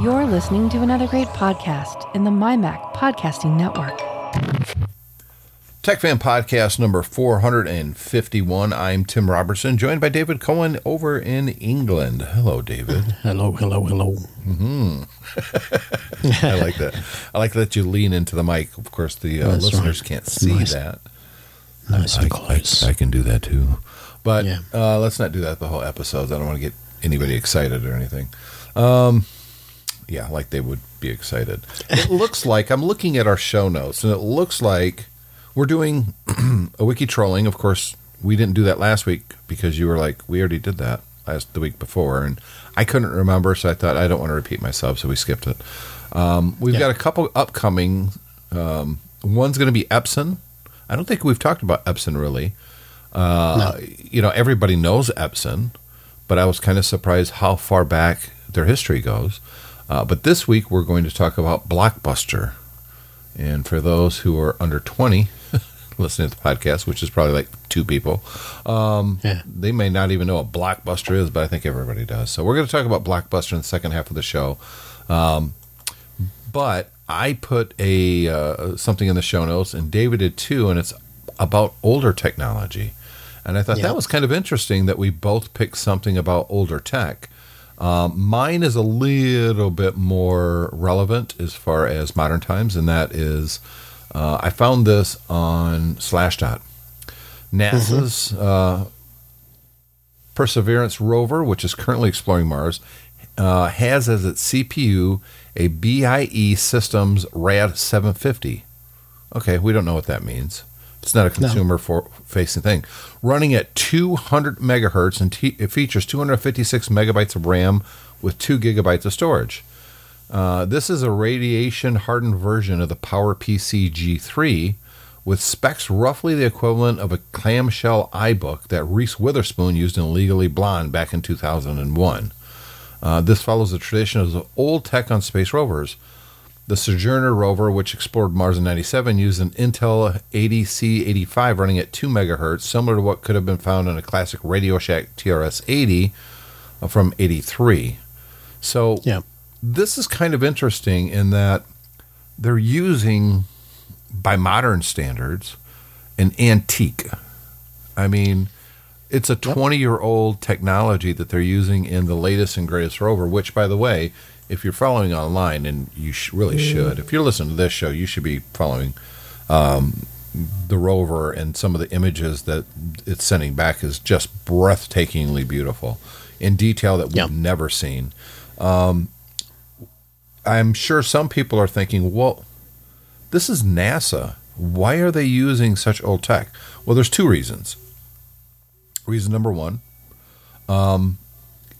You're listening to another great podcast in the MyMac Podcasting Network. Tech Fan Podcast number 451. I'm Tim Robertson, joined by David Cohen over in England. Hello, David. Hello. Mm-hmm. I like that. I like that you lean into the mic. Of course, the listeners right. can't That's see nice. That. Nice and close. I can do that, too. But let's not do that the whole episode. I don't want to get anybody excited or anything. Yeah, like they would be excited. It looks like, I'm looking at our show notes, and it looks like we're doing a wiki trolling. Of course, we didn't do that last week because you were like, we already did that the week before. And I couldn't remember, so I thought, I don't want to repeat myself, so we skipped it. We've got a couple upcoming. One's going to be Epson. I don't think we've talked about Epson, really. No. You know, everybody knows Epson, but I was kind of surprised how far back their history goes. But this week, we're going to talk about Blockbuster. And for those who are under 20 listening to the podcast, which is probably like two people, they may not even know what Blockbuster is, but I think everybody does. So we're going to talk about Blockbuster in the second half of the show. But I put something in the show notes, and David did too, and it's about older technology. And I thought that was kind of interesting that we both picked something about older tech. Mine is a little bit more relevant as far as modern times, and that is I found this on Slashdot. NASA's Perseverance rover, which is currently exploring Mars, has as its CPU a BAE Systems rad 750. Okay, we don't know what that means. It's not a consumer-facing thing. Running at 200 megahertz, and it features 256 megabytes of RAM with 2 gigabytes of storage. This is a radiation-hardened version of the PowerPC G3 with specs roughly the equivalent of a clamshell iBook that Reese Witherspoon used in Legally Blonde back in 2001. This follows the tradition of old tech on space rovers. The Sojourner rover, which explored Mars in 1997, used an Intel 80C85 running at 2 megahertz, similar to what could have been found in a classic Radio Shack TRS-80 from 1983. So this is kind of interesting in that they're using, by modern standards, an antique. I mean, it's a 20-year-old technology that they're using in the latest and greatest rover, which, by the way, if you're following online, and you really should, if you're listening to this show, you should be following the rover, and some of the images that it's sending back is just breathtakingly beautiful in detail that we've never seen. I'm sure some people are thinking, well, this is NASA. Why are they using such old tech? Well, there's two reasons. Reason number one,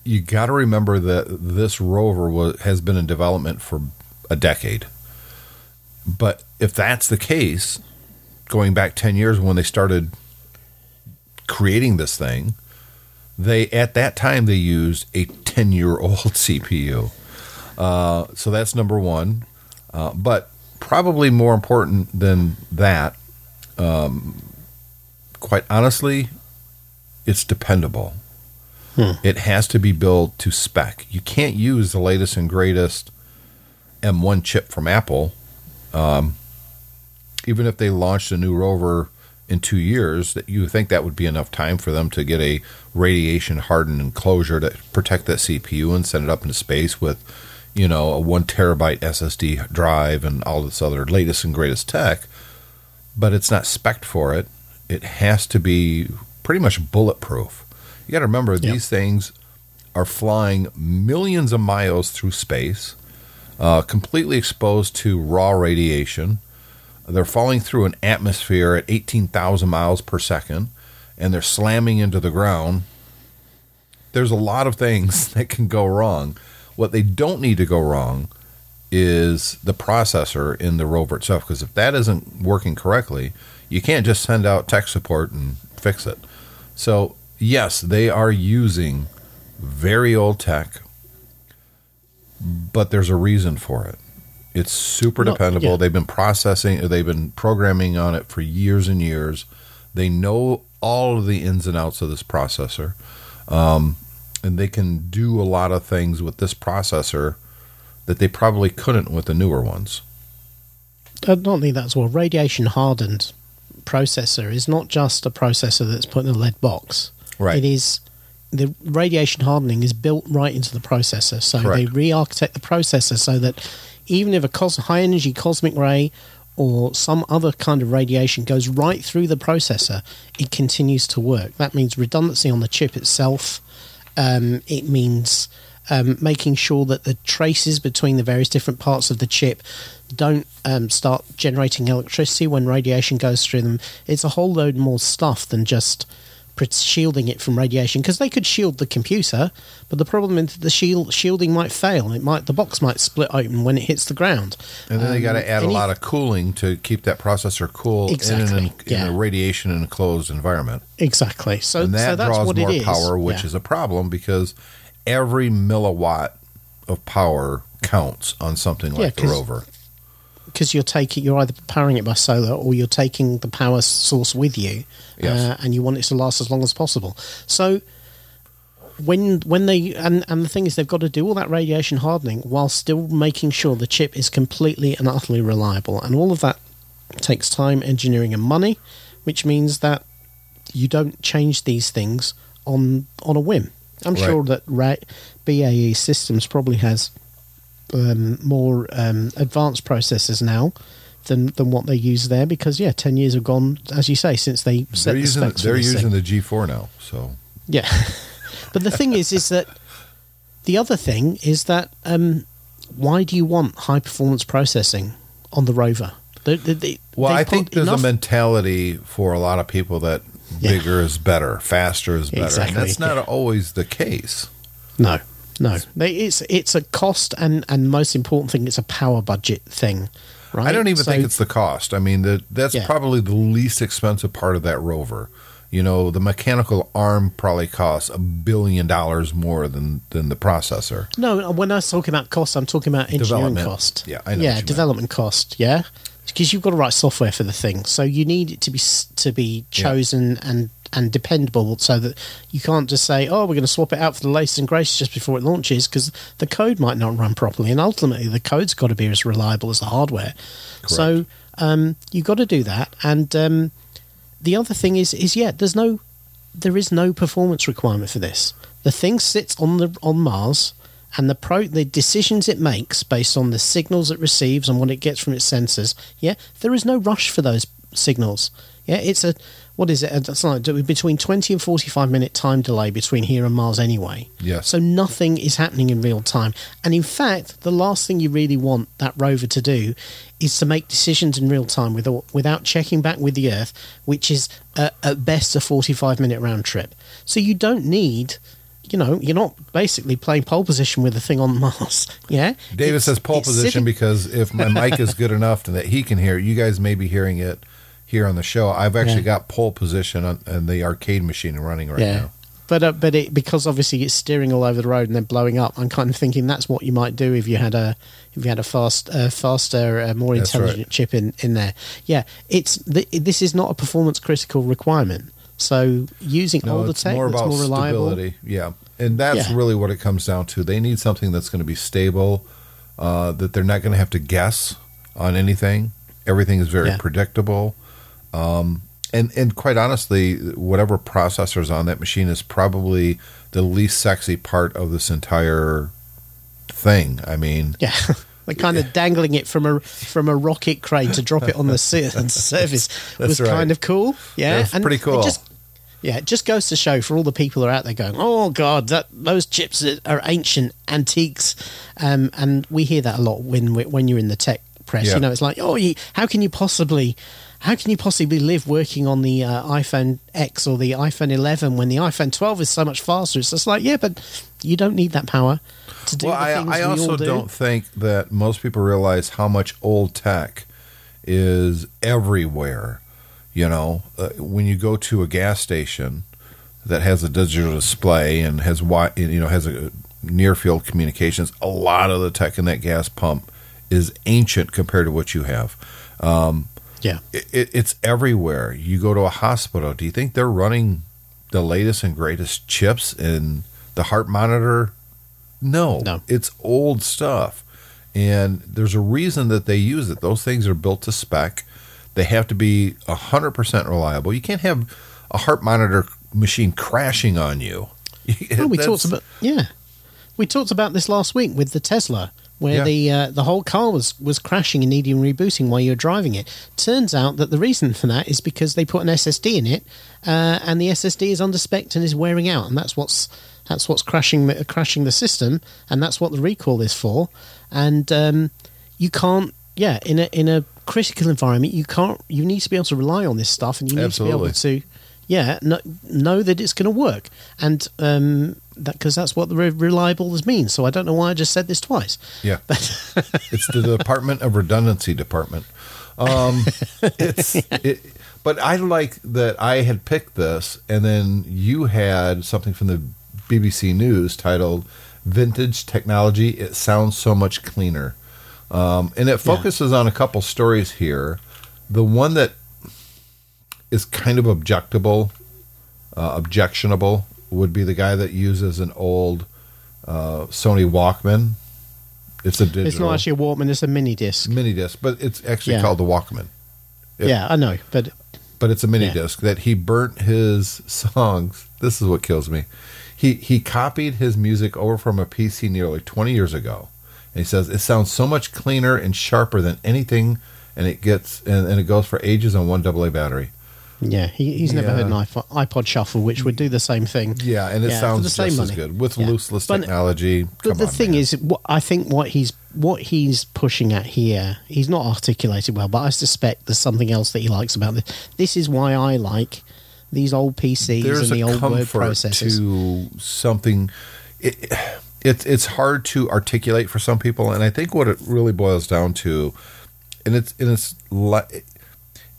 you got to remember that this rover has been in development for a decade. But if that's the case, going back 10 years when they started creating this thing, at that time they used a 10-year-old CPU. So that's number one. But probably more important than that, quite honestly, it's dependable. It has to be built to spec. You can't use the latest and greatest M1 chip from Apple. Even if they launched a new rover in 2 years, that you think that would be enough time for them to get a radiation-hardened enclosure to protect that CPU and send it up into space with, you know, a 1 terabyte SSD drive and all this other latest and greatest tech. But it's not spec'd for it. It has to be pretty much bulletproof. You got to remember, these things are flying millions of miles through space, completely exposed to raw radiation. They're falling through an atmosphere at 18,000 miles per second, and they're slamming into the ground. There's a lot of things that can go wrong. What they don't need to go wrong is the processor in the rover itself, because if that isn't working correctly, you can't just send out tech support and fix it. So yes, they are using very old tech, but there's a reason for it. It's super dependable. They've been programming on it for years and years. They know all of the ins and outs of this processor, and they can do a lot of things with this processor that they probably couldn't with the newer ones. I don't think that's all. Radiation-hardened processor is not just a processor that's put in a lead box. Right. It is... The radiation hardening is built right into the processor, so correct. They re-architect the processor so that even if a high-energy cosmic ray or some other kind of radiation goes right through the processor, it continues to work. That means redundancy on the chip itself. It means making sure that the traces between the various different parts of the chip don't start generating electricity when radiation goes through them. It's a whole load more stuff than just... shielding it from radiation, because they could shield the computer, but the problem is that the shielding might fail. The box might split open when it hits the ground, and then they got to add a lot of cooling to keep that processor cool in a radiation in a closed environment. Exactly. So that draws more power, which is a problem because every milliwatt of power counts on something like the rover. Because you're either powering it by solar or you're taking the power source with you, and you want it to last as long as possible. So when they and the thing is, they've got to do all that radiation hardening while still making sure the chip is completely and utterly reliable, and all of that takes time, engineering, and money, which means that you don't change these things on a whim. I'm sure that BAE Systems probably has. More advanced processors now than what they use there, because 10 years have gone, as you say, since they set the specs. They're using the G4 now, so yeah. But the thing is that the other thing is that why do you want high performance processing on the rover? I think there's a mentality for a lot of people that bigger is better, faster is better, exactly, and that's not always the case. No. No, it's a cost and most important thing, it's a power budget thing, right? I don't even think it's the cost. I mean, that's probably the least expensive part of that rover. You know, the mechanical arm probably costs $1 billion more than the processor. No, when I was talking about cost, I'm talking about engineering cost. Yeah, I know. Yeah, development cost. Yeah, because you've got to write software for the thing, so you need it to be chosen and dependable, so that you can't just say, oh, we're going to swap it out for the latest and greatest just before it launches, because the code might not run properly, and ultimately the code's got to be as reliable as the hardware. Correct. So you've got to do that. And the other thing is there is no performance requirement for this. The thing sits on Mars, and the decisions it makes based on the signals it receives and what it gets from its sensors, there is no rush for those signals. Yeah, it's a... What is it? It's like between 20 and 45-minute time delay between here and Mars anyway. Yes. So nothing is happening in real time. And in fact, the last thing you really want that rover to do is to make decisions in real time without checking back with the Earth, which is at best a 45-minute round trip. So you don't need... you're not basically playing pole position with the thing on Mars. Yeah. David says pole position because if my mic is good enough that he can hear it, you guys may be hearing it here on the show. I've actually got pole position on the arcade machine running right now. But because obviously it's steering all over the road and then blowing up, I'm kind of thinking that's what you might do if you had a faster, more intelligent chip in there. Yeah, this is not a performance critical requirement. So it's more reliable. Stability. Yeah, and that's really what it comes down to. They need something that's going to be stable, that they're not going to have to guess on anything. Everything is very predictable. And quite honestly, whatever processor's on that machine is probably the least sexy part of this entire thing. I mean... Yeah, like kind of dangling it from a rocket crane to drop it on the surface was kind of cool. Yeah, that's pretty cool. It just goes to show for all the people who are out there going, oh, God, those chips are ancient antiques. And we hear that a lot when you're in the tech press. Yeah. You know, it's like, oh, how can you possibly live working on the iPhone X or the iPhone 11 when the iPhone 12 is so much faster? It's just like, yeah, but you don't need that power to do the things we all do. I also don't think that most people realize how much old tech is everywhere. You know, when you go to a gas station that has a digital display and has a near field communications, a lot of the tech in that gas pump is ancient compared to what you have. It's everywhere. You go to a hospital. Do you think they're running the latest and greatest chips in the heart monitor? No. It's old stuff. And there's a reason that they use it. Those things are built to spec. They have to be 100% reliable. You can't have a heart monitor machine crashing on you. Well, we talked about this last week with the Tesla, where the whole car was crashing and needing rebooting while you were driving it. Turns out that the reason for that is because they put an SSD in it, and the SSD is under spec and is wearing out, and that's what's crashing the system, and that's what the recall is for. And you can't, in a critical environment, you need to be able to rely on this stuff, and you need to be able to know that it's going to work. And because that's what the reliable means. So I don't know why I just said this twice. Yeah. It's the Department of Redundancy Department. But I like that I had picked this, and then you had something from the BBC News titled "Vintage Technology, It Sounds So Much Cleaner." And it focuses on a couple stories here. The one that is kind of objectionable would be the guy that uses an old Sony Walkman. It's a digital. It's not actually a Walkman, it's a MiniDisc. MiniDisc, but it's actually called the Walkman. I know, but it's a MiniDisc that he burnt his songs. This is what kills me. He copied his music over from a PC nearly 20 years ago. And he says, it sounds so much cleaner and sharper than anything, and it gets and it goes for ages on one AA battery. Yeah, he's never heard an iPod Shuffle, which would do the same thing. Yeah, and it sounds just as good with looseless technology. But the thing is, I think what he's pushing at here, he's not articulated well, but I suspect there's something else that he likes about this. This is why I like these old PCs and the old word processors. To something, it's hard to articulate for some people, and I think what it really boils down to,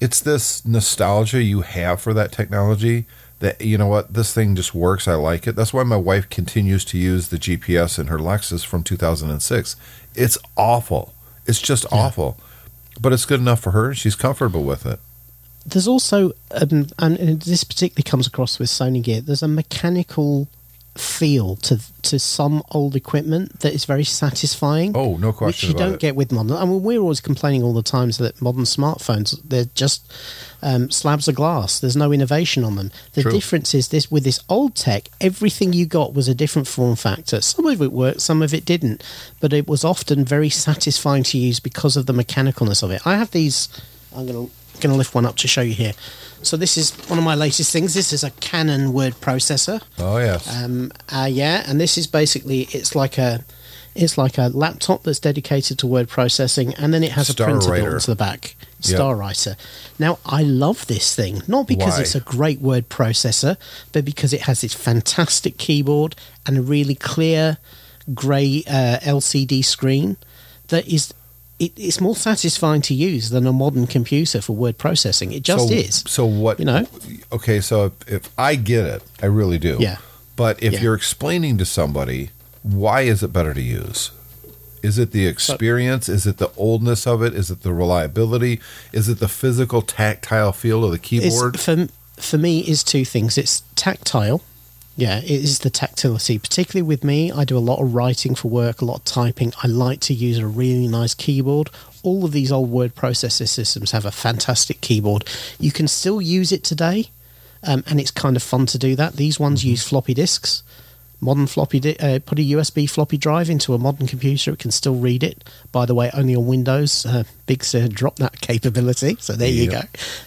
it's this nostalgia you have for that technology that, you know what, this thing just works. I like it. That's why my wife continues to use the GPS in her Lexus from 2006. It's awful. It's just awful. But it's good enough for her. She's comfortable with it. There's also, and this particularly comes across with Sony gear, there's a mechanical feel to some old equipment that is very satisfying. Oh, no question. Which you don't get with modern. I mean, we're always complaining all the time that modern smartphones, they're just slabs of glass. There's no innovation on them. The difference is this: with this old tech, everything you got was a different form factor. Some of it worked, some of it didn't, but it was often very satisfying to use because of the mechanicalness of it. I have these. I'm going to lift one up to show you here. So this is one of my latest things. This is a Canon word processor. Oh yes. And this is basically it's like a laptop that's dedicated to word processing, and then it has a printer built to the back. Starwriter. Now I love this thing, not because it's a great word processor, but because it has this fantastic keyboard and a really clear grey LCD screen that is. It's more satisfying to use than a modern computer for word processing. It just is. So what? You know? Okay, so if I get it, I really do. Yeah. But if you're explaining to somebody, why is it better to use? Is it the experience? Is it the oldness of it? Is it the reliability? Is it the physical tactile feel of the keyboard? For me, it's two things. It's tactile. Yeah, it is the tactility. Particularly with me, I do a lot of writing for work, a lot of typing. I like to use a really nice keyboard. All of these old word processor systems have a fantastic keyboard. You can still use it today, and it's kind of fun to do that. These ones use floppy disks. Modern floppy put a USB floppy drive into a modern computer, it can still read it. By the way, only on Windows. Big Sur dropped that capability, so there you go.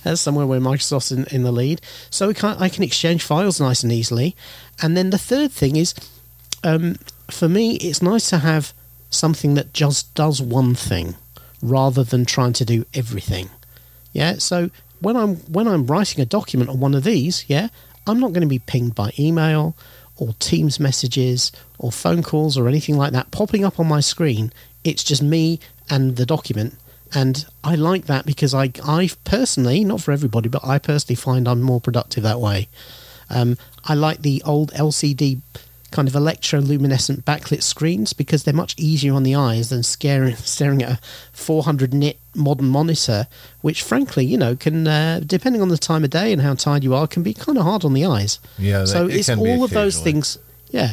That's somewhere where Microsoft's in the lead. So I can exchange files nice and easily. And then the third thing is, for me, it's nice to have something that just does one thing rather than trying to do everything. Yeah, so when I'm writing a document on one of these, I'm not going to be pinged by email or Teams messages or phone calls or anything like that popping up on my screen. It's just me and the document. And I like that because I personally, not for everybody, but I personally find I'm more productive that way. I like the old LCD kind of electroluminescent backlit screens because they're much easier on the eyes than staring at a 400 nit modern monitor, which frankly, can, depending on the time of day and how tired you are, can be kind of hard on the eyes. Yeah, so it's all of those things. Yeah,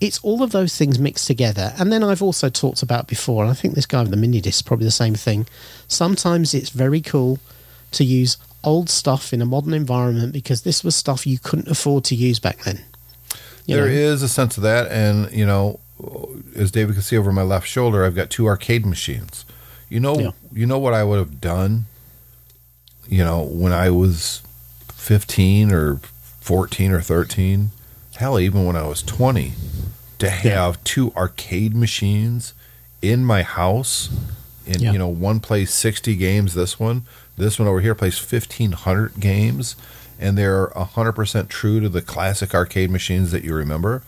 It's all of those things mixed together. And then I've also talked about before, and I think this guy with the MiniDisc is probably the same thing. Sometimes it's very cool to use old stuff in a modern environment because this was stuff you couldn't afford to use back then. There is a sense of that. And, you know, as David can see over my left shoulder, I've got two arcade machines. You know what I would have done, you know, when I was 15 or 14 or 13, hell, even when I was 20, to have two arcade machines in my house. And, you know, one plays 60 games, this one over here plays 1,500 games, and they're 100% true to the classic arcade machines that you remember.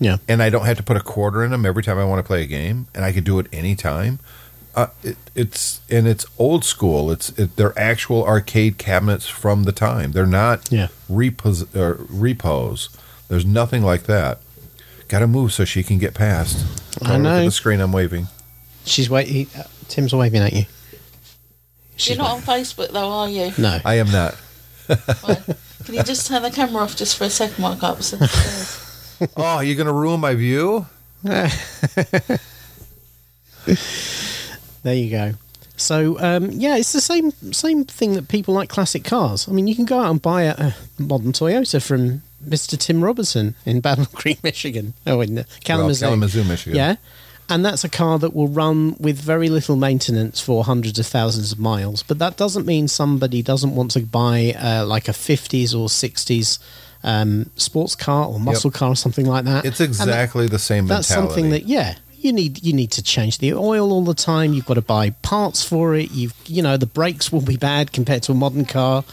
Yeah. And I don't have to put a quarter in them every time I want to play a game, and I can do it anytime. It's old school. They're actual arcade cabinets from the time. They're not repos. There's nothing like that. Got to move so she can get past. I know. Look at the screen. I'm waving. She's waiting. Tim's waving at you. You're not on Facebook though, are you? No, I am not. Well, can you just turn the camera off just for a second while I go up some stairs? Oh, you're going to ruin my view? There you go. So, it's the same thing that people like classic cars. I mean, you can go out and buy a modern Toyota from Mr. Tim Robertson in Battle Creek, Michigan. Oh, in Kalamazoo, Michigan. Yeah. And that's a car that will run with very little maintenance for hundreds of thousands of miles. But that doesn't mean somebody doesn't want to buy like a 50s or 60s sports car or muscle car or something like that. It's exactly the same mentality. That's something that, you need to change the oil all the time. You've got to buy parts for it. The brakes will be bad compared to a modern car.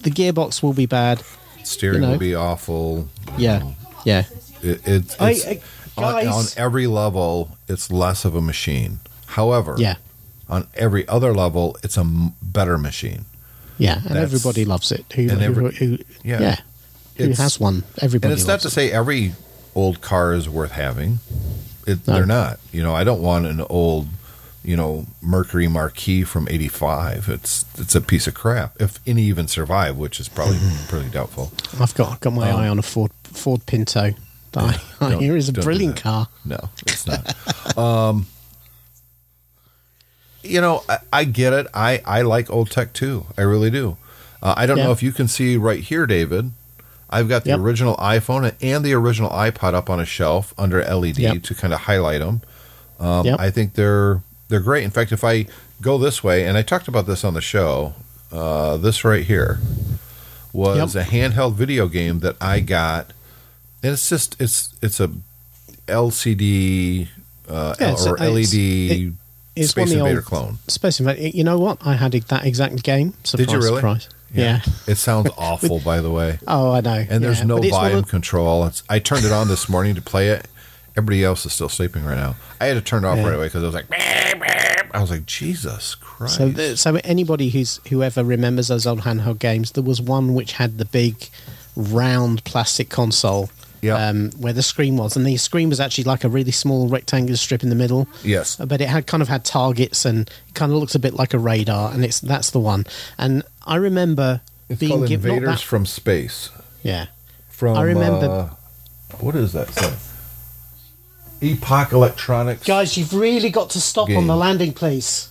The gearbox will be bad. Steering will be awful. Yeah. On every level, it's less of a machine. However, on every other level, it's a better machine. Yeah, and everybody loves it. Who has one? Everybody. And it's not to say every old car is worth having. They're not. You know, I don't want an old, Mercury Marquis from '85. It's a piece of crap. If any even survive, which is probably pretty doubtful. I've got my eye on a Ford Pinto. Here is a brilliant car. No, it's not. I get it. I like old tech too. I really do. I don't know if you can see right here, David. I've got the original iPhone and the original iPod up on a shelf under LED to kind of highlight them. I think they're great. In fact, if I go this way, and I talked about this on the show, this right here was a handheld video game that I got. And it's just it's a LCD or LED. It's Space Invader clone. Space Invader. You know what? I had that exact game. Surprise, did you really? Surprise. Yeah. It sounds awful, by the way. Oh, I know. And there's no volume control. I turned it on this morning to play it. Everybody else is still sleeping right now. I had to turn it off right away because I was like, Jesus Christ. So anybody whoever remembers those old handheld games, there was one which had the big round plastic console. Yep. Where the screen was. And the screen was actually like a really small rectangular strip in the middle. Yes. But it had had targets and it kind of looks a bit like a radar. And that's the one. And I remember being given... Invaders from Space. Yeah. I remember... what is that? Epoch Electronics. Guys, you've really got to stop on the landing, please.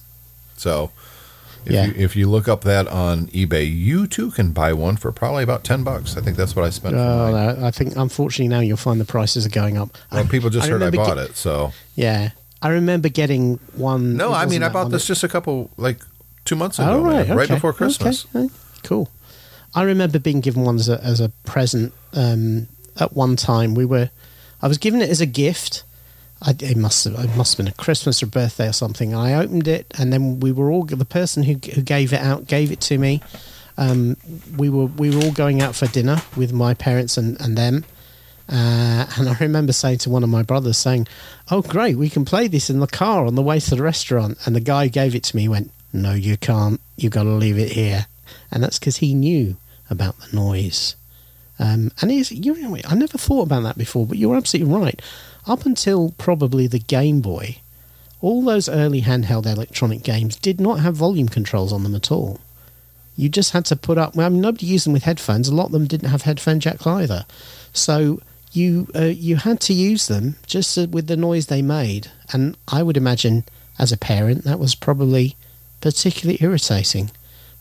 So, if you look up that on eBay, you too can buy one for probably about $10. I think that's what I spent. No, I think unfortunately now you'll find the prices are going up. Well, people just heard I bought it, so yeah. I remember getting one. No, I mean I bought this just a couple 2 months ago, right before Christmas. Okay. Cool. I remember being given one as a present at one time. I was given it as a gift. It must have been a Christmas or birthday or something. I opened it, and then we were all the person who gave it out gave it to me. We were all going out for dinner with my parents and them. And I remember saying to one of my brothers, "Oh, great, we can play this in the car on the way to the restaurant." And the guy who gave it to me went, "No, you can't. You got to leave it here." And that's because he knew about the noise. I never thought about that before, but you were absolutely right. Up until probably the Game Boy, all those early handheld electronic games did not have volume controls on them at all. You just had to put up... Well, I mean, nobody used them with headphones. A lot of them didn't have headphone jack either. So you had to use them just with the noise they made. And I would imagine, as a parent, that was probably particularly irritating,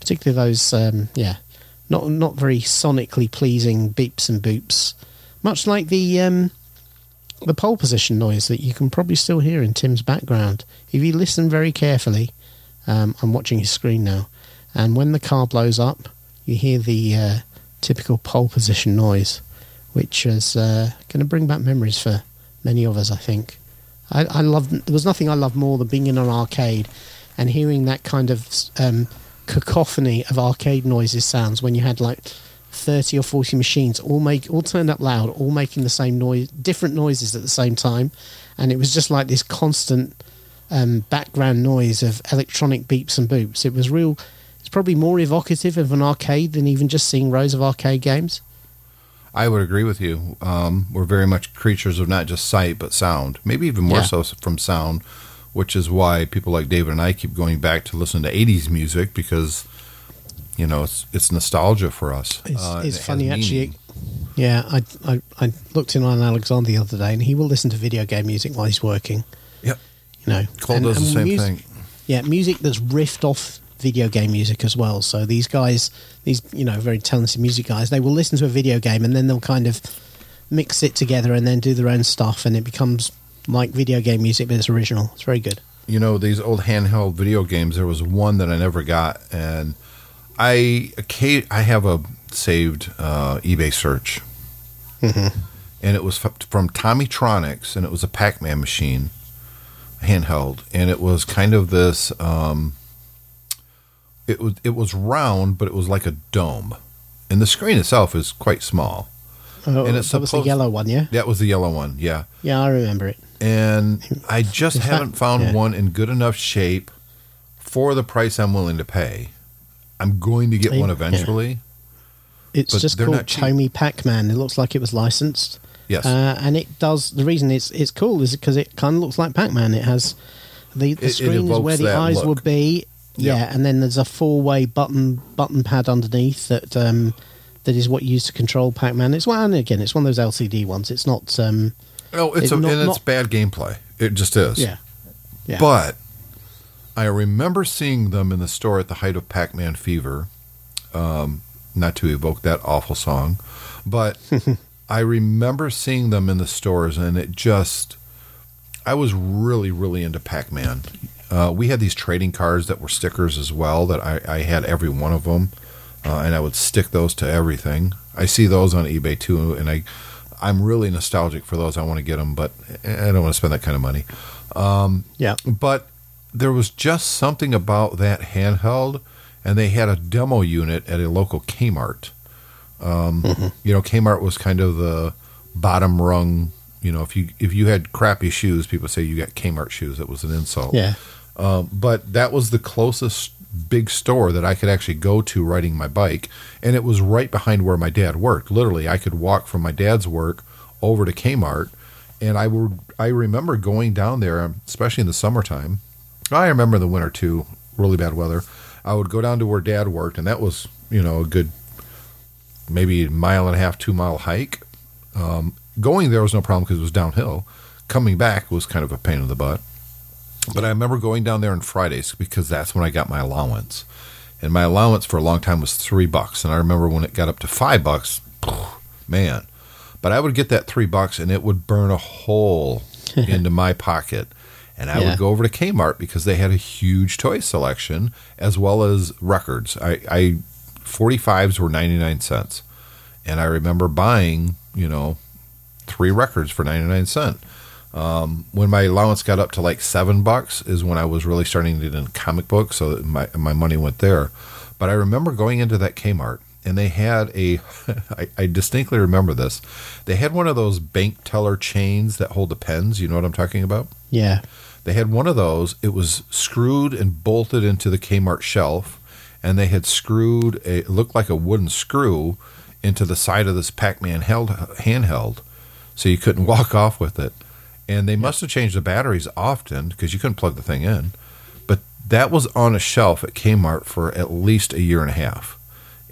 particularly those, not very sonically pleasing beeps and boops, much like the pole position noise that you can probably still hear in Tim's background. If you listen very carefully, I'm watching his screen now, and when the car blows up, you hear the typical pole position noise, which is going to bring back memories for many of us, I think. There was nothing I loved more than being in an arcade and hearing that kind of cacophony of arcade noises sounds when you had like 30 or 40 machines all turned up loud, all making the same noise, different noises at the same time, and it was just like this constant background noise of electronic beeps and boops. It was real. It's probably more evocative of an arcade than even just seeing rows of arcade games. I would agree with you. We're very much creatures of not just sight but sound, maybe even more so from sound, which is why people like David and I keep going back to listen to 80s music, because you know it's nostalgia for us. It's funny actually. Yeah, I looked in on Alexander the other day, and he will listen to video game music while he's working. Yep, you know, Cole does the same thing. Yeah, music that's riffed off video game music as well. So these guys, very talented music guys, they will listen to a video game and then they'll kind of mix it together and then do their own stuff, and it becomes like video game music, but it's original. It's very good. You know, these old handheld video games. There was one that I never got, and I have a saved eBay search, and it was from Tomy Tronic, and it was a Pac-Man machine, handheld, and it was kind of this. It was round, but it was like a dome, and the screen itself is quite small. Oh, and it's that was the yellow one, yeah. That was the yellow one, yeah. Yeah, I remember it. And I just haven't found one in good enough shape for the price I'm willing to pay. I'm going to get one eventually. Yeah. It's just called Tomy Pac-Man. It looks like it was licensed. Yes. And it does. The reason it's cool is because it kind of looks like Pac-Man. It has the screen is where the eyes would be. Yeah. Yep. And then there's a 4-way button pad underneath that. That is what you use to control Pac-Man. It's one of those LCD ones. It's not. It's bad gameplay. It just is. Yeah. But I remember seeing them in the store at the height of Pac-Man fever. Not to evoke that awful song, but I remember seeing them in the stores, and I was really, really into Pac-Man. We had these trading cards that were stickers as well that I had every one of them. And I would stick those to everything. I see those on eBay too, and I'm really nostalgic for those. I want to get them, but I don't want to spend that kind of money. But there was just something about that handheld, and they had a demo unit at a local Kmart. You know, Kmart was kind of the bottom rung. You know, if you had crappy shoes, people say you got Kmart shoes. It was an insult. Yeah. But that was the closest big store that I could actually go to riding my bike, and it was right behind where my dad worked. Literally, I could walk from my dad's work over to Kmart, and I remember going down there, especially in the summertime. I remember the winter too, really bad weather. I would go down to where dad worked, and that was, you know, a good maybe 1.5 miles, 2-mile hike. Going there was no problem because it was downhill. Coming back was kind of a pain in the butt. But I remember going down there on Fridays because that's when I got my allowance. And my allowance for a long time was $3. And I remember when it got up to $5, man. But I would get that $3 and it would burn a hole into my pocket. And I would go over to Kmart because they had a huge toy selection as well as records. 45s were 99 cents. And I remember buying, 3 records for 99 cents. When my allowance got up to like $7 is when I was really starting to get into comic books, so my money went there. But I remember going into that Kmart, and they had I distinctly remember this. They had one of those bank teller chains that hold the pens. You know what I'm talking about? Yeah. They had one of those. It was screwed and bolted into the Kmart shelf, and they had screwed it looked like a wooden screw into the side of this Pac-Man handheld, so you couldn't walk off with it. And they must have changed the batteries often because you couldn't plug the thing in. But that was on a shelf at Kmart for at least 1.5 years.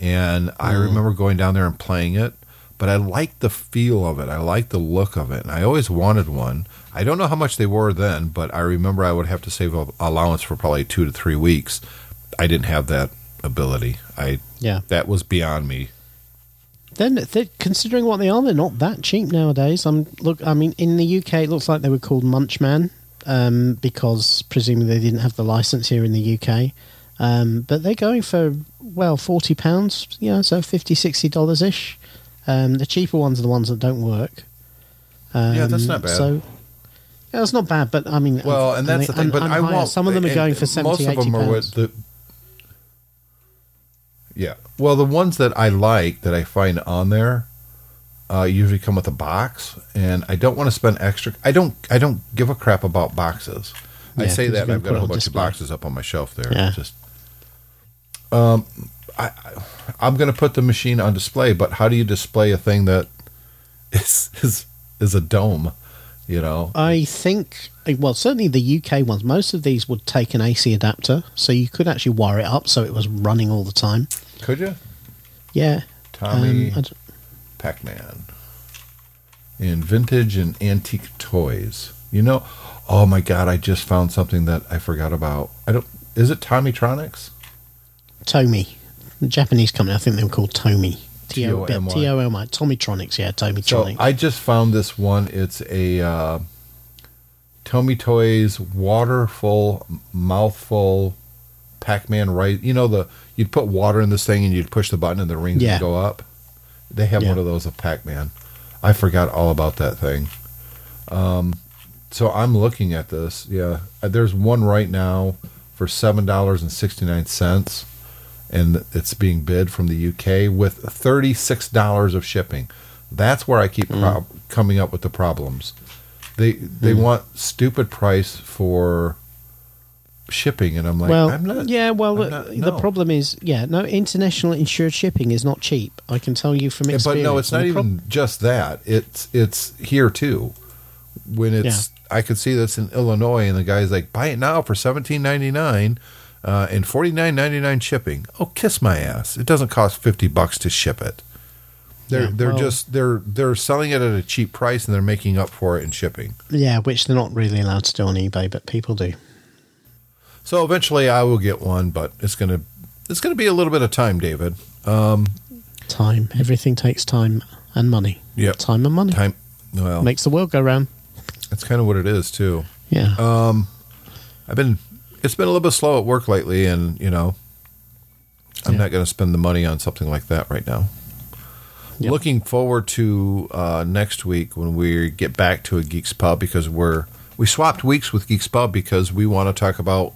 And I remember going down there and playing it. but I like the feel of it. I like the look of it. And I always wanted one. I don't know how much they were then, but I remember I would have to save an allowance for probably 2 to 3 weeks. I didn't have that ability. That was beyond me. Then, considering what they are, they're not that cheap nowadays. In the UK, it looks like they were called Munchman because presumably they didn't have the license here in the UK. But they're going for, £40, so $50, $60-ish. The cheaper ones are the ones that don't work. That's not bad. So, that's not bad, but I mean... Well, and that's the thing, but I want... Some of them are going for $70, most of them £80. Are with the... Yeah. Well, the ones that I like, that I find on there, usually come with a box, and I don't want to spend extra... I don't give a crap about boxes. Yeah, I say that, and I've got a whole bunch of boxes up on my shelf there. Yeah. Just, I'm going to put the machine on display, but how do you display a thing that is a dome? I think, certainly the UK ones, most of these would take an AC adapter, so you could actually wire it up so it was running all the time. Could you? Yeah. Tomy, Pac-Man, and vintage and antique toys. Oh my God, I just found something that I forgot about. Is it Tomy Tronics? Tomy. The Japanese company, I think they were called Tomy. T-O-M-Y. T-O-M-Y. Tomy Tronics, yeah, Tomy Tronic. So I just found this one. It's a Tomy Toys waterful, mouthful Pac-Man, right? You'd put water in this thing and you'd push the button and the rings would go up. They have one of those of Pac-Man. I forgot all about that thing. So I'm looking at this. Yeah, there's one right now for $7.69, and it's being bid from the UK with $36 of shipping. That's where I keep coming up with the problems. They want stupid price for shipping, and I'm like, I'm not. Yeah, the problem is, international insured shipping is not cheap. I can tell you from experience. But no, it's not even just that. It's here too. When it's. I could see this in Illinois, and the guy's like, buy it now for $17.99 and $49.99 shipping. Oh, kiss my ass! It doesn't cost $50 to ship it. They're selling it at a cheap price, and they're making up for it in shipping. Yeah, which they're not really allowed to do on eBay, but people do. So eventually, I will get one, but it's gonna be a little bit of time, David. Time. Everything takes time and money. Yeah, time and money. Time. Well, makes the world go round. That's kind of what it is too. Yeah. It's been a little bit slow at work lately, and I'm not going to spend the money on something like that right now. Yep. Looking forward to next week when we get back to a Geeks Pub, because we swapped weeks with Geeks Pub because we want to talk about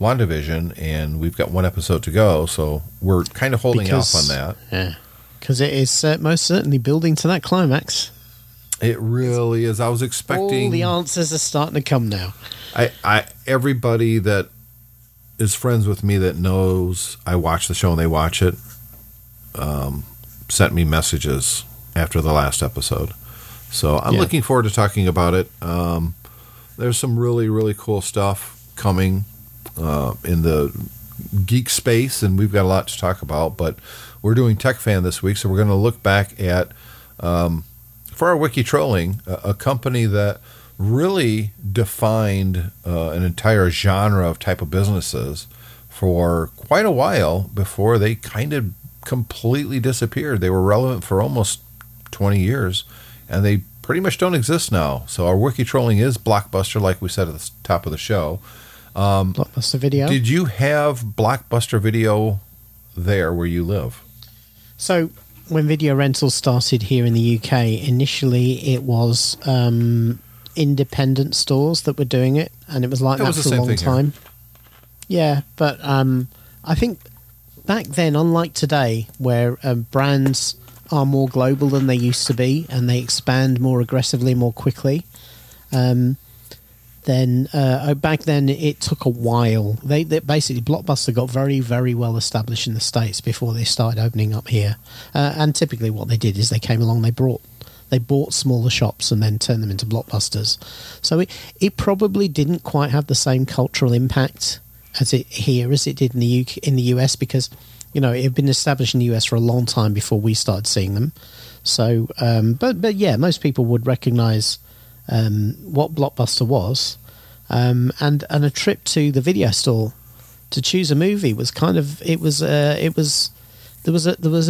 WandaVision, and we've got one episode to go, so we're kind of holding off on that. Yeah. Because it is most certainly building to that climax. It really is. I was expecting... All the answers are starting to come now. Everybody that is friends with me that knows I watch the show and they watch it sent me messages after the last episode. So I'm looking forward to talking about it. There's some really, really cool stuff coming in the geek space, and we've got a lot to talk about. But we're doing Tech Fan this week, so we're going to look back at... for our wiki trolling, a company that really defined an entire genre of type of businesses for quite a while before they kind of completely disappeared. They were relevant for almost 20 years, and they pretty much don't exist now. So our wiki trolling is Blockbuster, like we said at the top of the show. Blockbuster Video. Did you have Blockbuster Video there where you live? So... When video rentals started here in the UK, initially it was independent stores that were doing it, and it was like that for a long time. Yeah, but I think back then, unlike today, where brands are more global than they used to be and they expand more aggressively, more quickly, then back then it took a while. They basically, Blockbuster got very, very well established in the States before they started opening up here. And typically what they did is they came along, they bought smaller shops and then turned them into Blockbusters. So it probably didn't quite have the same cultural impact as it did in the US, because it had been established in the US for a long time before we started seeing them. So, but yeah, most people would recognise what Blockbuster was, and a trip to the video store to choose a movie was kind of there was a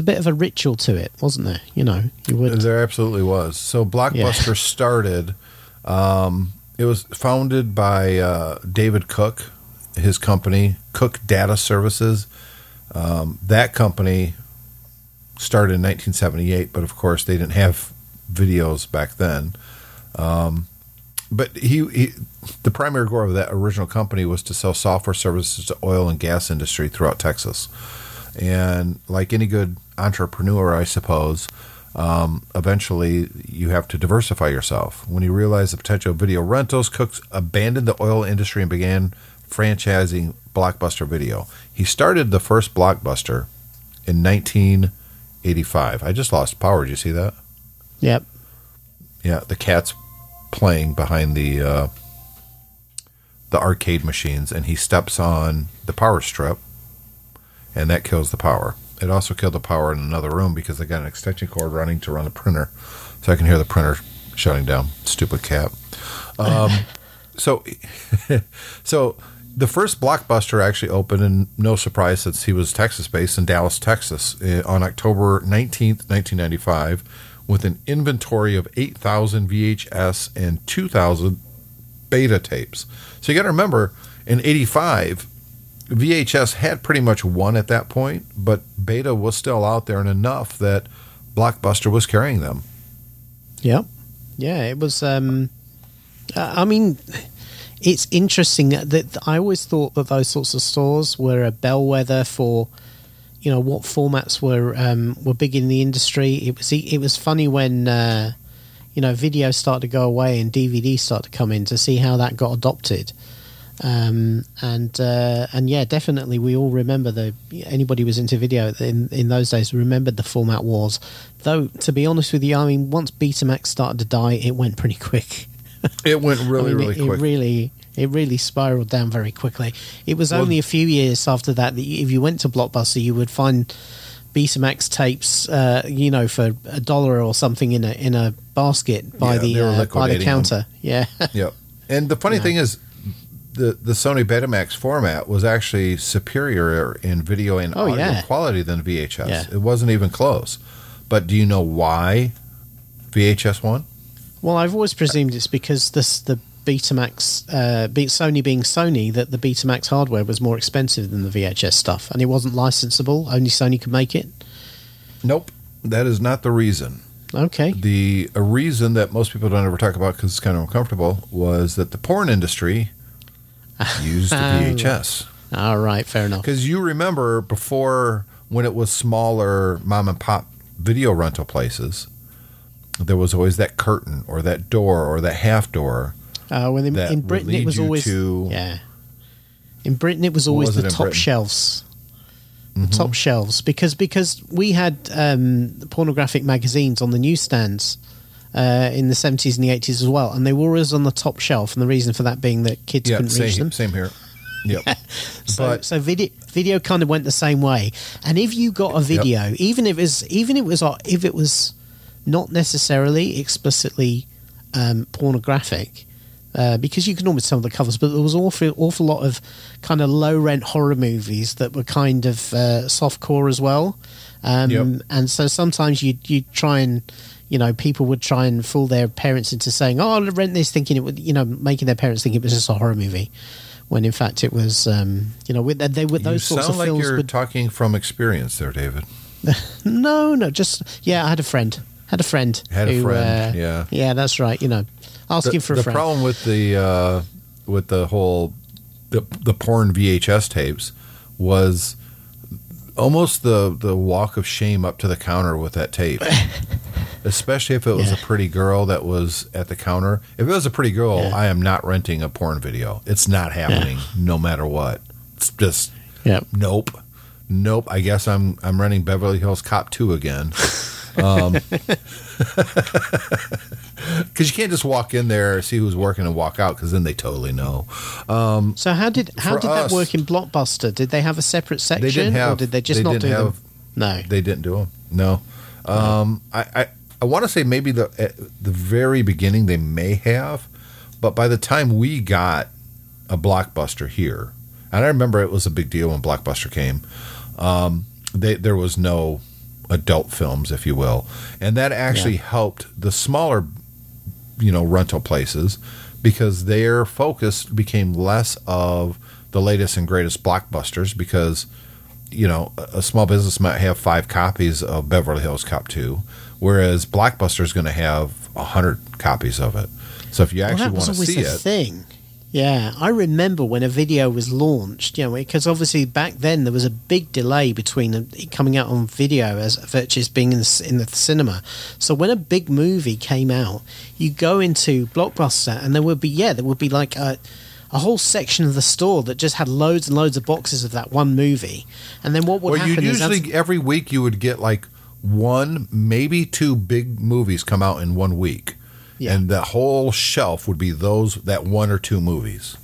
bit of a ritual to it, wasn't there? You know, you would. There absolutely was. So Blockbuster started. It was founded by David Cook, his company, Cook Data Services. That company started in 1978, but of course they didn't have videos back then. But he the primary goal of that original company was to sell software services to oil and gas industry throughout Texas. And like any good entrepreneur, I suppose, eventually you have to diversify yourself. When he realized the potential of video rentals, Cook abandoned the oil industry and began franchising Blockbuster Video. He started the first Blockbuster in 1985. I just lost power. Did you see that? Yep. Yeah, the cat's playing behind the arcade machines, and he steps on the power strip, and that kills the power. It also killed the power in another room because they got an extension cord running to run the printer. So I can hear the printer shutting down. Stupid cat. So the first Blockbuster actually opened, and no surprise since he was Texas-based, in Dallas, Texas, on October 19th, 1995, with an inventory of 8,000 VHS and 2,000 beta tapes. So you got to remember, in 85, VHS had pretty much won at that point, but beta was still out there and enough that Blockbuster was carrying them. Yeah. Yeah, it was... I mean, it's interesting that I always thought that those sorts of stores were a bellwether for, you know, what formats were big in the industry. It was funny when, you know, video started to go away and DVD started to come in, to see how that got adopted. And yeah, definitely we all remember anybody who was into video in those days remembered the format wars. Though, to be honest with you, I mean, once Betamax started to die, it went pretty quick. It went really, quick. It really spiraled down very quickly. It was only a few years after that if you went to Blockbuster, you would find Betamax tapes, you know, for $1 or something in a basket by the counter. Them. Yeah, yeah. And the funny thing is, the Sony Betamax format was actually superior in video and audio quality than VHS. Yeah. It wasn't even close. But do you know why VHS won? Well, I've always presumed it's because the Betamax, Sony being Sony, that the Betamax hardware was more expensive than the VHS stuff, and it wasn't licensable. Only Sony could make it. Nope, that is not the reason. Okay. A reason that most people don't ever talk about because it's kind of uncomfortable was that the porn industry used the VHS. All right, fair enough. Because you remember before, when it was smaller mom and pop video rental places, there was always that curtain or that door or that half door. In Britain, it was always the top shelves. Mm-hmm. The top shelves, because we had pornographic magazines on the newsstands in the 70s and the 80s as well, and they were always on the top shelf. And the reason for that being that kids couldn't reach them. Same here. Yep. So video kind of went the same way. And if you got a video, even if it was not necessarily explicitly pornographic, because you can almost tell the covers, but there was an awful lot of kind of low-rent horror movies that were kind of softcore as well. And so sometimes you'd try and, you know, people would try and fool their parents into saying, oh, I'll rent this, thinking it would, you know, making their parents think it was just a horror movie, when in fact it was, you know, those sorts of films. You sound like you're talking from experience there, David. No, just, I had a friend. Yeah, that's right. You know, asking for a friend. The problem with the whole the porn VHS tapes was almost the walk of shame up to the counter with that tape, especially if it was a pretty girl that was at the counter. If it was a pretty girl, I am not renting a porn video. It's not happening, no matter what. It's just nope. I guess I'm renting Beverly Hills Cop 2 again. Because you can't just walk in there, see who's working, and walk out, because then they totally know. So how did that work in Blockbuster? Did they have a separate section, or did they just not do them? No, they didn't do them. No. I want to say maybe the very beginning they may have, but by the time we got a Blockbuster here, and I remember it was a big deal when Blockbuster came, there was no adult films, if you will, and that actually helped the smaller, rental places, because their focus became less of the latest and greatest blockbusters, because a small business might have 5 copies of Beverly Hills Cop 2, whereas Blockbuster is going to have 100 copies of it. So if you actually want to see it, that was always the thing. Yeah, I remember when a video was launched, because obviously back then there was a big delay between it coming out on video as versus being in the cinema. So when a big movie came out, you go into Blockbuster and there would be like a whole section of the store that just had loads and loads of boxes of that one movie. And then what would happen is usually every week you would get like one, maybe 2 big movies come out in 1 week. Yeah. And the whole shelf would be that 1 or 2 movies.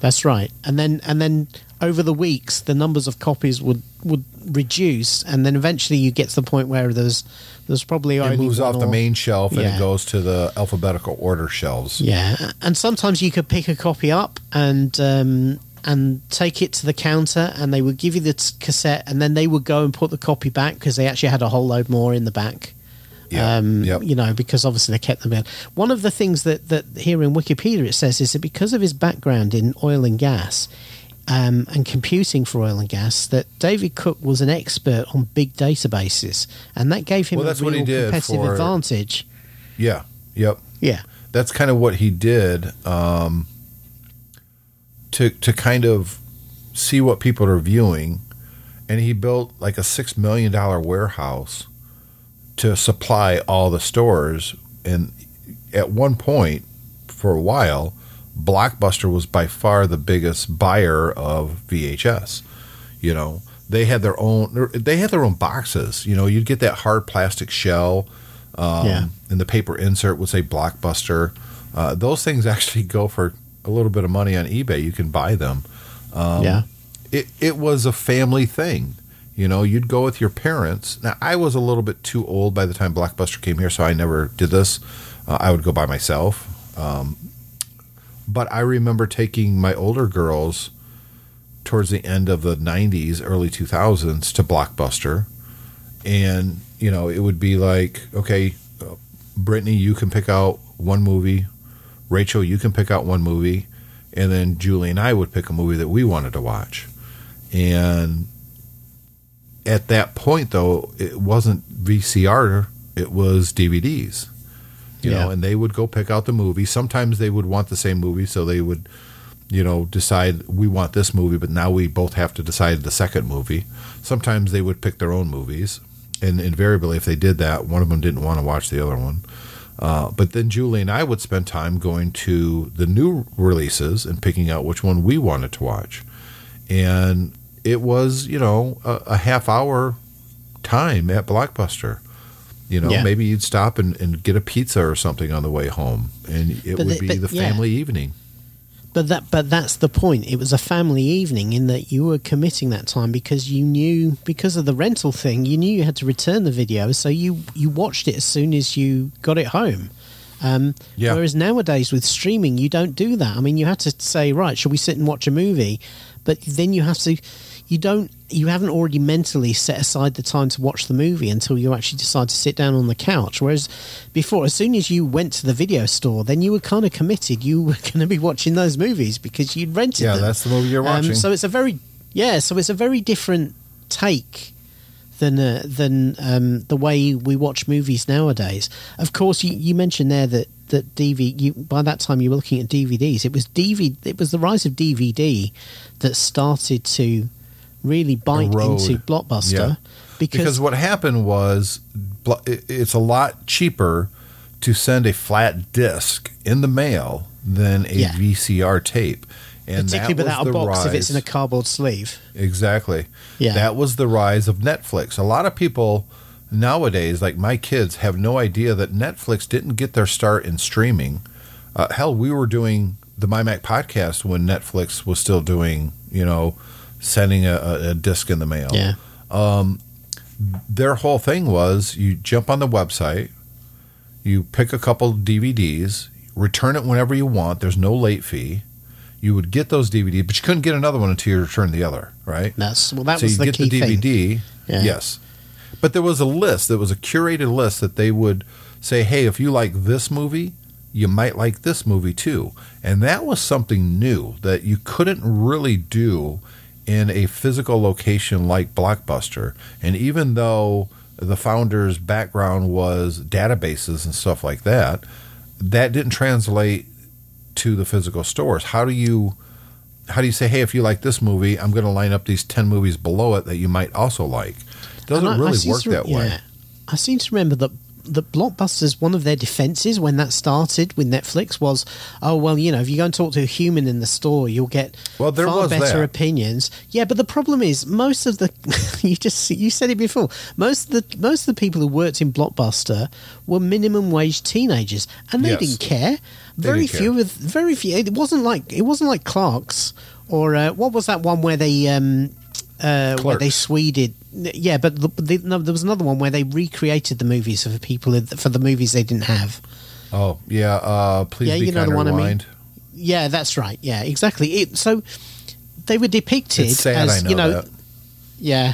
That's right. And then over the weeks, the numbers of copies would reduce, and then eventually you get to the point where there's probably only moves off the main shelf and it goes to the alphabetical order shelves. Yeah, and sometimes you could pick a copy up and take it to the counter, and they would give you the cassette, and then they would go and put the copy back because they actually had a whole load more in the back. Because obviously they kept them in. One of the things that here in Wikipedia it says is that because of his background in oil and gas and computing for oil and gas, that David Cook was an expert on big databases, and that gave him a real competitive advantage. Yeah. Yep. Yeah. That's kind of what he did to kind of see what people are viewing, and he built like a $6 million warehouse to supply all the stores. And at one point, for a while, Blockbuster was by far the biggest buyer of VHS. They had their own. They had their own boxes. You'd get that hard plastic shell, and the paper insert would say Blockbuster. Those things actually go for a little bit of money on eBay. You can buy them. It was a family thing. You'd go with your parents. Now, I was a little bit too old by the time Blockbuster came here, so I never did this. I would go by myself. But I remember taking my older girls towards the end of the 90s, early 2000s to Blockbuster. And, it would be like, okay, Brittany, you can pick out one movie. Rachel, you can pick out one movie. And then Julie and I would pick a movie that we wanted to watch. And at that point, though, it wasn't VCR, it was DVDs, and they would go pick out the movie. Sometimes they would want the same movie, so they would, decide we want this movie, but now we both have to decide the second movie. Sometimes they would pick their own movies, and invariably, if they did that, one of them didn't want to watch the other one. But then Julie and I would spend time going to the new releases and picking out which one we wanted to watch. And it was, a half-hour time at Blockbuster. Maybe you'd stop and get a pizza or something on the way home, and it would be the family evening. But that's the point. It was a family evening in that you were committing that time because you knew, because of the rental thing, you knew you had to return the video, so you watched it as soon as you got it home. Whereas nowadays with streaming, you don't do that. I mean, you had to say, right, shall we sit and watch a movie? But then you have to, you haven't already mentally set aside the time to watch the movie until you actually decide to sit down on the couch. Whereas before, as soon as you went to the video store, then you were kind of committed. You were going to be watching those movies because you'd rented them. Yeah, that's the movie you're watching. So it's a very different take than the way we watch movies nowadays. Of course, you mentioned there that by that time you were looking at DVDs. It was the rise of DVD that started to really bite into Blockbuster. Yeah. Because what happened was, it's a lot cheaper to send a flat disc in the mail than a VCR tape. And particularly without a box if it's in a cardboard sleeve. Exactly. Yeah. That was the rise of Netflix. A lot of people nowadays, like my kids, have no idea that Netflix didn't get their start in streaming. Hell, we were doing the MyMac podcast when Netflix was still doing, sending a disc in the mail. Yeah. Their whole thing was you jump on the website, You pick a couple of DVDs, return it whenever you want. There's no late fee. You would get those DVDs, but you couldn't get another one until you returned the other, right? That's, well, that so was the key thing. So you get the DVD, yeah. Yes. But there was a list, there was a curated list that they would say, hey, if you like this movie, you might like this movie too. And that was something new that you couldn't really do in a physical location like Blockbuster. And even though the founder's background was databases and stuff like that, that didn't translate to the physical stores. How do you say, hey, if you like this movie, I'm going to line up these 10 movies below it that you might also like? It doesn't really work that way. I seem to remember that Blockbuster's one of their defenses when that started with Netflix was, oh, well, you know, if you go and talk to a human in the store, you'll get far better opinions. Yeah, but the problem is most of the you said it before. Most of the people who worked in Blockbuster were minimum wage teenagers, and they didn't care. Very few. It wasn't like Clerks or what was that one where they where they sweded. Yeah, but there was another one where they recreated the movies for people for the movies they didn't have. Oh yeah, please. Yeah, you know the one rewind. I mean. Yeah, that's right. Yeah, exactly. So they were depicted as, you know. Yeah,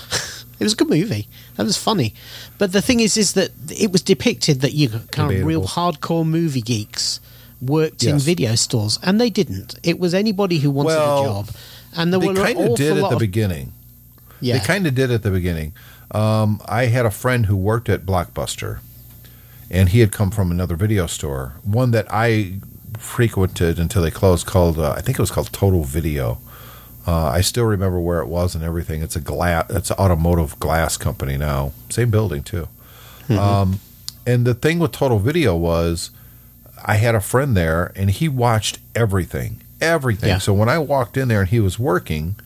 it was a good movie. That was funny, but the thing is that it was depicted that kind of real hardcore movie geeks worked in video stores, and they didn't. It was anybody who wanted a job, and there were an awful lot. They kind of did at the beginning. Yeah. They kind of did at the beginning. I had a friend who worked at Blockbuster, and he had come from another video store, one that I frequented until they closed, called I think it was called Total Video. I still remember where it was and everything. It's an automotive glass company now. Same building, too. Mm-hmm. And the thing with Total Video was I had a friend there, and he watched everything. Yeah. So when I walked in there and he was working,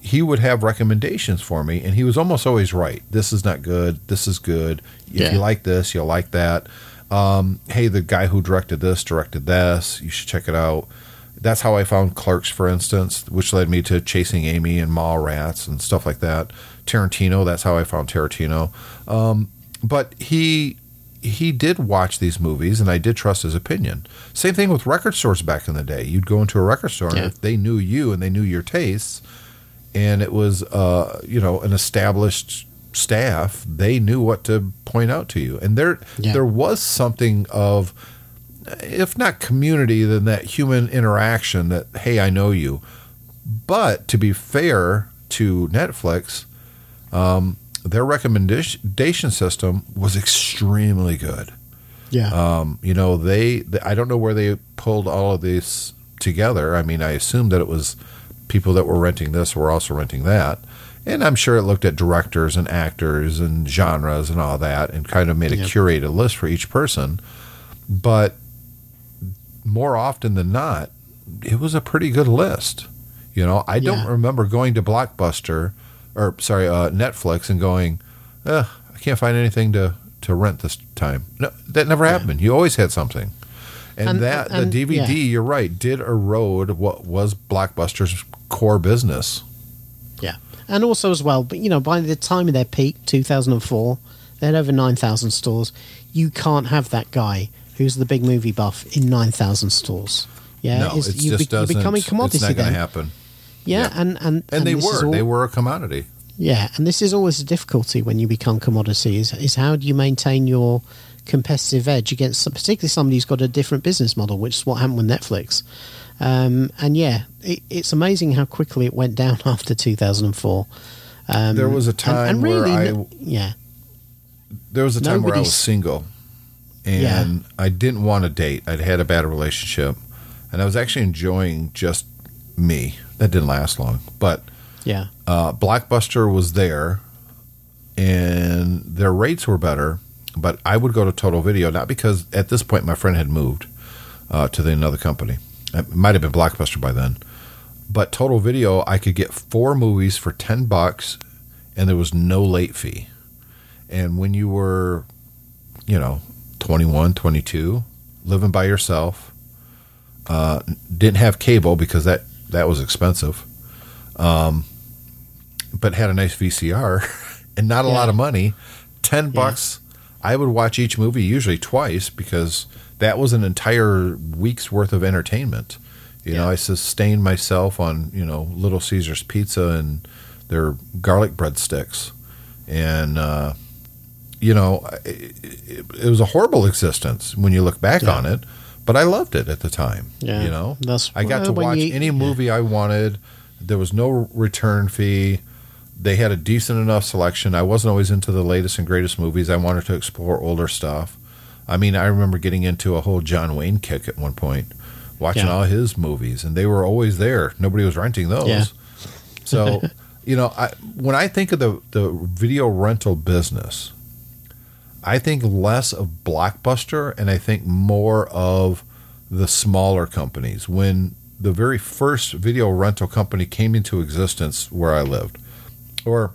he would have recommendations for me, and he was almost always right. This is not good. This is good. If you like this, you'll like that. Hey, the guy who directed this. You should check it out. That's how I found Clerks, for instance, which led me to Chasing Amy and Mallrats and stuff like that. Tarantino, that's how I found Tarantino. But he did watch these movies, and I did trust his opinion. Same thing with record stores back in the day. You'd go into a record store, and if they knew you and they knew your tastes – and it was, an established staff. They knew what to point out to you. And there was something of, if not community, then that human interaction that, hey, I know you. But to be fair to Netflix, their recommendation system was extremely good. Yeah. I don't know where they pulled all of these together. I mean, I assume that it was people that were renting this were also renting that. And I'm sure it looked at directors and actors and genres and all that and kind of made a curated list for each person. But more often than not, it was a pretty good list. You know, I don't remember going to Blockbuster or, sorry, Netflix and going, I can't find anything to rent this time. No, that never happened. You always had something. And the DVD, you're right, did erode what was Blockbuster's core business. Yeah. And also as well, but by the time of their peak, 2004, they had over 9,000 stores. You can't have that guy who's the big movie buff in 9,000 stores. Yeah. No, you're becoming commodity. It's not going to happen. Yeah. Yeah. And they were a commodity. Yeah. And this is always a difficulty when you become commodity is how do you maintain your competitive edge against particularly somebody who's got a different business model, which is what happened with Netflix. It's amazing how quickly it went down after 2004. There was a time where I was single and I didn't want to date. I'd had a bad relationship and I was actually enjoying just me. That didn't last long, but Blockbuster was there and their rates were better. But I would go to Total Video, not because at this point my friend had moved to another company. It might have been Blockbuster by then. But Total Video, I could get 4 movies for $10, and there was no late fee. And when you were, 21, 22, living by yourself, didn't have cable because that was expensive, but had a nice VCR and not a lot of money, $10... I would watch each movie usually twice because that was an entire week's worth of entertainment. You know, I sustained myself on, you know, Little Caesar's Pizza and their garlic bread sticks. And, you know, it was a horrible existence when you look back on it, but I loved it at the time. Yeah. You know, I got to watch any movie I wanted. There was no return fee. They had a decent enough selection. I wasn't always into the latest and greatest movies. I wanted to explore older stuff. I mean, I remember getting into a whole John Wayne kick at one point, watching all his movies, and they were always there. Nobody was renting those. Yeah. So, you know, when I think of the video rental business, I think less of Blockbuster and I think more of the smaller companies. When the very first video rental company came into existence where I lived, or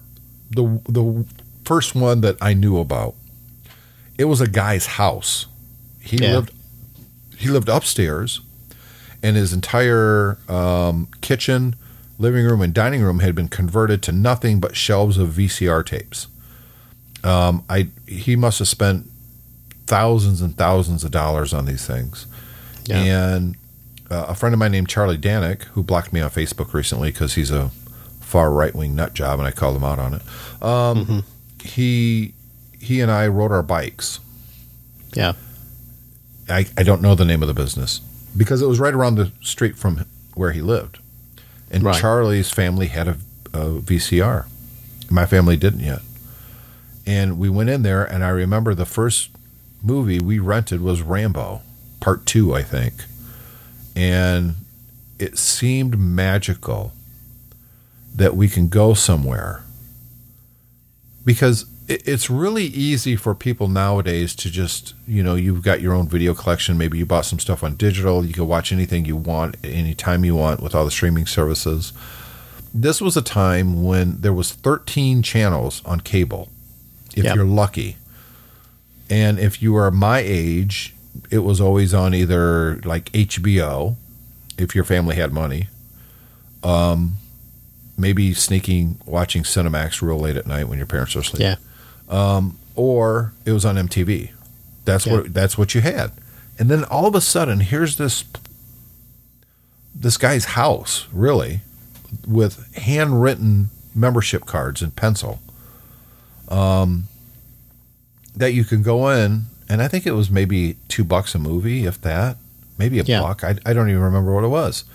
the first one that I knew about, it was a guy's house. He lived upstairs, and his entire kitchen, living room, and dining room had been converted to nothing but shelves of VCR tapes. He must have spent thousands and thousands of dollars on these things. Yeah. And a friend of mine named Charlie Danick, who blocked me on Facebook recently because he's a far right-wing nut job, and I called him out on it. He and I rode our bikes. Yeah. I don't know the name of the business because it was right around the street from where he lived. And Charlie's family had a VCR. My family didn't yet. And we went in there, and I remember the first movie we rented was Rambo, Part 2, I think. And it seemed magical that we can go somewhere because it's really easy for people nowadays to just, you know, you've got your own video collection. Maybe you bought some stuff on digital. You can watch anything you want, anytime you want with all the streaming services. This was a time when there was 13 channels on cable, if you're lucky. And if you are my age, it was always on either like HBO, if your family had money, maybe watching Cinemax real late at night when your parents are asleep. Yeah. Or it was on MTV. That's what you had. And then all of a sudden, here's this guy's house, really, with handwritten membership cards in pencil, that you can go in, and I think it was maybe $2 a movie, if that, maybe $1. I don't even remember what it was.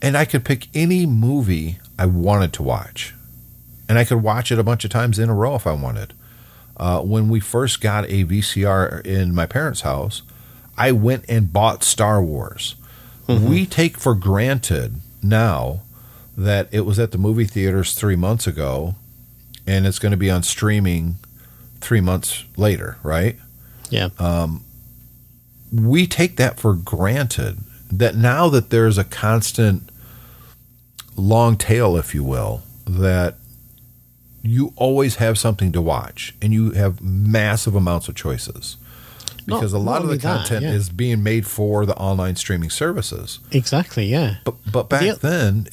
And I could pick any movie I wanted to watch, and I could watch it a bunch of times in a row if I wanted. When we first got a VCR in my parents' house, I went and bought Star Wars. Mm-hmm. We take for granted now that it was at the movie theaters 3 months ago and it's going to be on streaming 3 months later, right? Yeah. We take that for granted, that now that there's a constant long tail, if you will, that you always have something to watch and you have massive amounts of choices because a lot of the content is being made for the online streaming services. Exactly. Yeah. But back then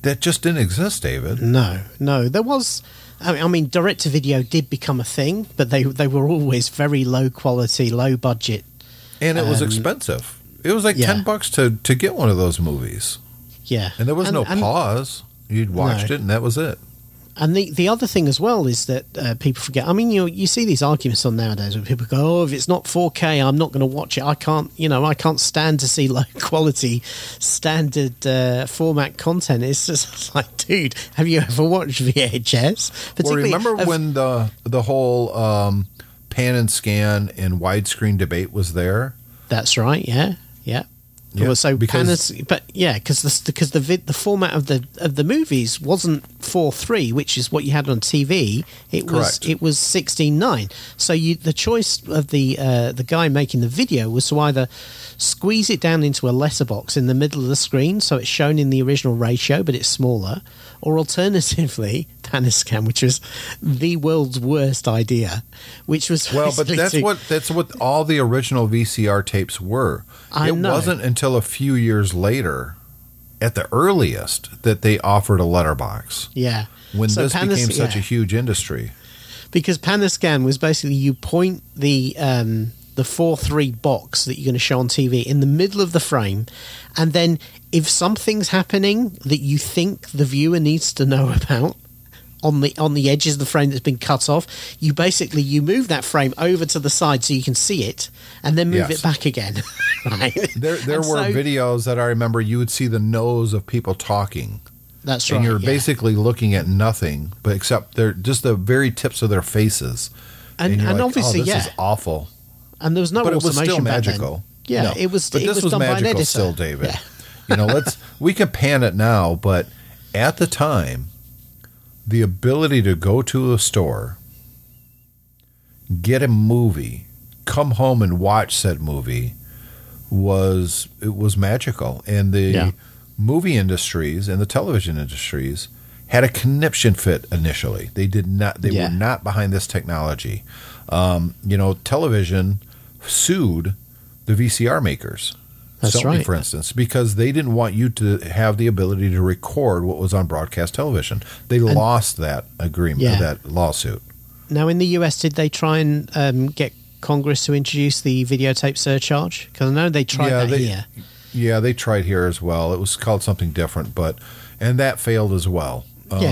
that just didn't exist, David. No, there was, I mean, direct to video did become a thing, but they were always very low quality, low budget. And it was expensive. It was like $10 to get one of those movies. Yeah. And there was no pause. You'd watched it and that was it. And the other thing as well is that people forget. I mean, you see these arguments on nowadays where people go, oh, if it's not 4K, I'm not going to watch it. I can't stand to see low quality standard format content. It's just like, dude, have you ever watched VHS? Well, remember when the whole pan and scan and widescreen debate was there? That's right, yeah, yeah. Yeah, so because the format of the movies wasn't 4:3, which is what you had on TV. It was 16:9. So the choice of the guy making the video was to either squeeze it down into a letterbox in the middle of the screen, so it's shown in the original ratio but it's smaller, or alternatively Paniscan, which was the world's worst idea. Which was that's what all the original VCR tapes were. I know. It wasn't until a few years later, at the earliest, that they offered a letterbox. Yeah. When this became such a huge industry. because Panascan was basically you point the 4:3 box that you're going to show on TV in the middle of the frame, and then if something's happening that you think the viewer needs to know about on the edges of the frame that's been cut off, you basically move that frame over to the side so you can see it, and then move it back again. Right? There were videos that I remember you would see the nose of people talking. That's right. And you're basically looking at nothing, but except they're just the very tips of their faces. And like, obviously, this is awful. And there was no automation. But it was still magical. Yeah, no. It was. But it this was magical still, David. Yeah. We can pan it now, but at the time, the ability to go to a store, get a movie, come home and watch said movie was magical, and the movie industries and the television industries had a conniption fit initially. They did not. They were not behind this technology. Television sued the VCR makers. That's Sony, right. For instance, because they didn't want you to have the ability to record what was on broadcast television. They lost that agreement, that lawsuit. Now, in the US, did they try and get Congress to introduce the videotape surcharge? Because I know they tried here. Yeah, they tried here as well. It was called something different, and that failed as well.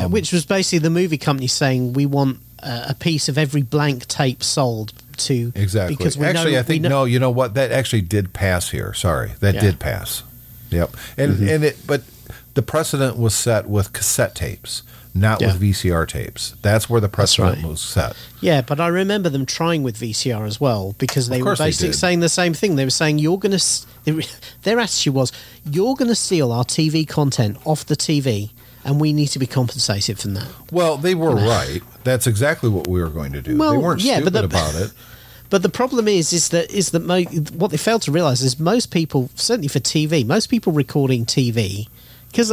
Which was basically the movie company saying, we want a piece of every blank tape sold. To exactly because we actually know, I think we know. No, you know what, that actually did pass here. Sorry, that did pass. Yep. And but the precedent was set with cassette tapes, not with VCR tapes. That's where the precedent was set. Yeah, but I remember them trying with VCR as well, because they were basically saying the same thing. They were saying their attitude was, you're going to steal our TV content off the TV, and we need to be compensated for that. Well, they were right. That's exactly what we were going to do. Well, they weren't stupid about it. But the problem is that what they failed to realize is most people, certainly for TV, most people recording TV, because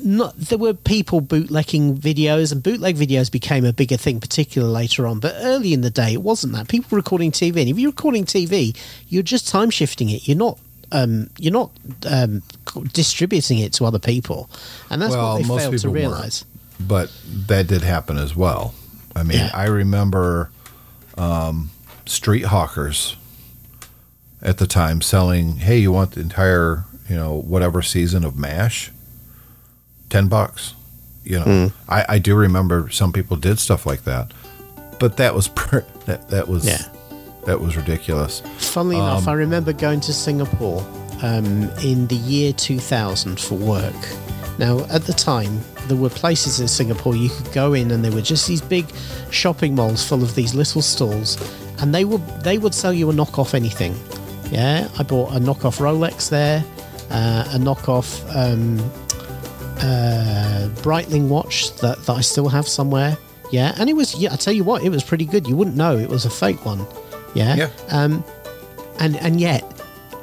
there were people bootlegging videos, and bootleg videos became a bigger thing, particularly later on. But early in the day, it wasn't that. People were recording TV, and if you're recording TV, you're just time shifting it. You're not. Distributing it to other people, and that's what they failed to realize. But that did happen as well. I mean, I remember street hawkers at the time selling, "Hey, you want the entire, whatever season of MASH? $10." I do remember some people did stuff like that, but that was that was ridiculous. Funnily enough, I remember going to Singapore in the year 2000 for work. Now, at the time, there were places in Singapore you could go in, and there were just these big shopping malls full of these little stalls, and they would sell you a knockoff anything. Yeah, I bought a knockoff Rolex there, a knockoff Breitling watch that I still have somewhere. Yeah, and it was, I tell you what, it was pretty good. You wouldn't know it was a fake one. Yeah. And yet,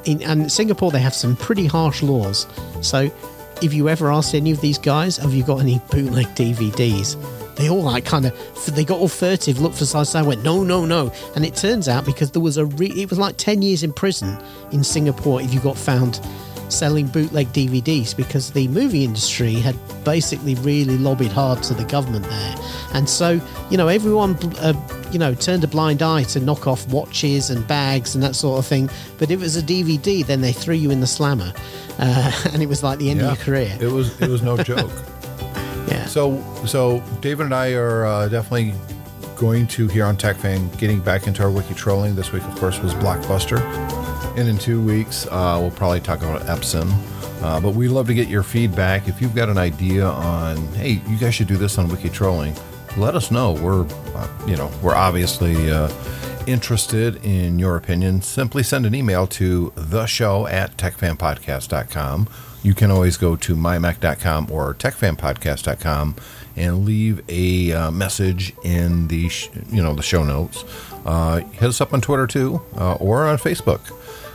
in Singapore, they have some pretty harsh laws. So, if you ever asked any of these guys, have you got any bootleg DVDs? They all they got all furtive, looked for size, and went, no. And it turns out, because there was it was like 10 years in prison in Singapore if you got found selling bootleg DVDs, because the movie industry had basically really lobbied hard to the government there, and so everyone turned a blind eye to knock off watches and bags and that sort of thing. But if it was a DVD, then they threw you in the slammer, and it was like the end of your career. It was no joke. Yeah. So David and I are definitely going to, here on Tech Fan, getting back into our wiki trolling. This week, of course, was Blockbuster. And in 2 weeks, we'll probably talk about Epson. But we'd love to get your feedback. If you've got an idea on, hey, you guys should do this on Wiki Trolling, let us know. We're, we're obviously interested in your opinion. Simply send an email to theshow@techfanpodcast.com. You can always go to mymac.com or techfanpodcast.com and leave a message in the the show notes. Hit us up on Twitter too, or on Facebook.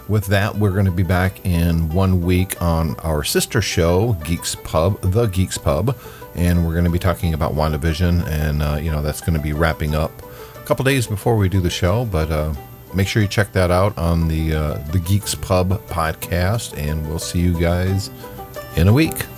With that, we're going to be back in 1 week on our sister show, Geeks Pub, The Geeks Pub, and we're going to be talking about WandaVision, and that's going to be wrapping up a couple days before we do the show. But make sure you check that out on the Geeks Pub podcast, and we'll see you guys in a week.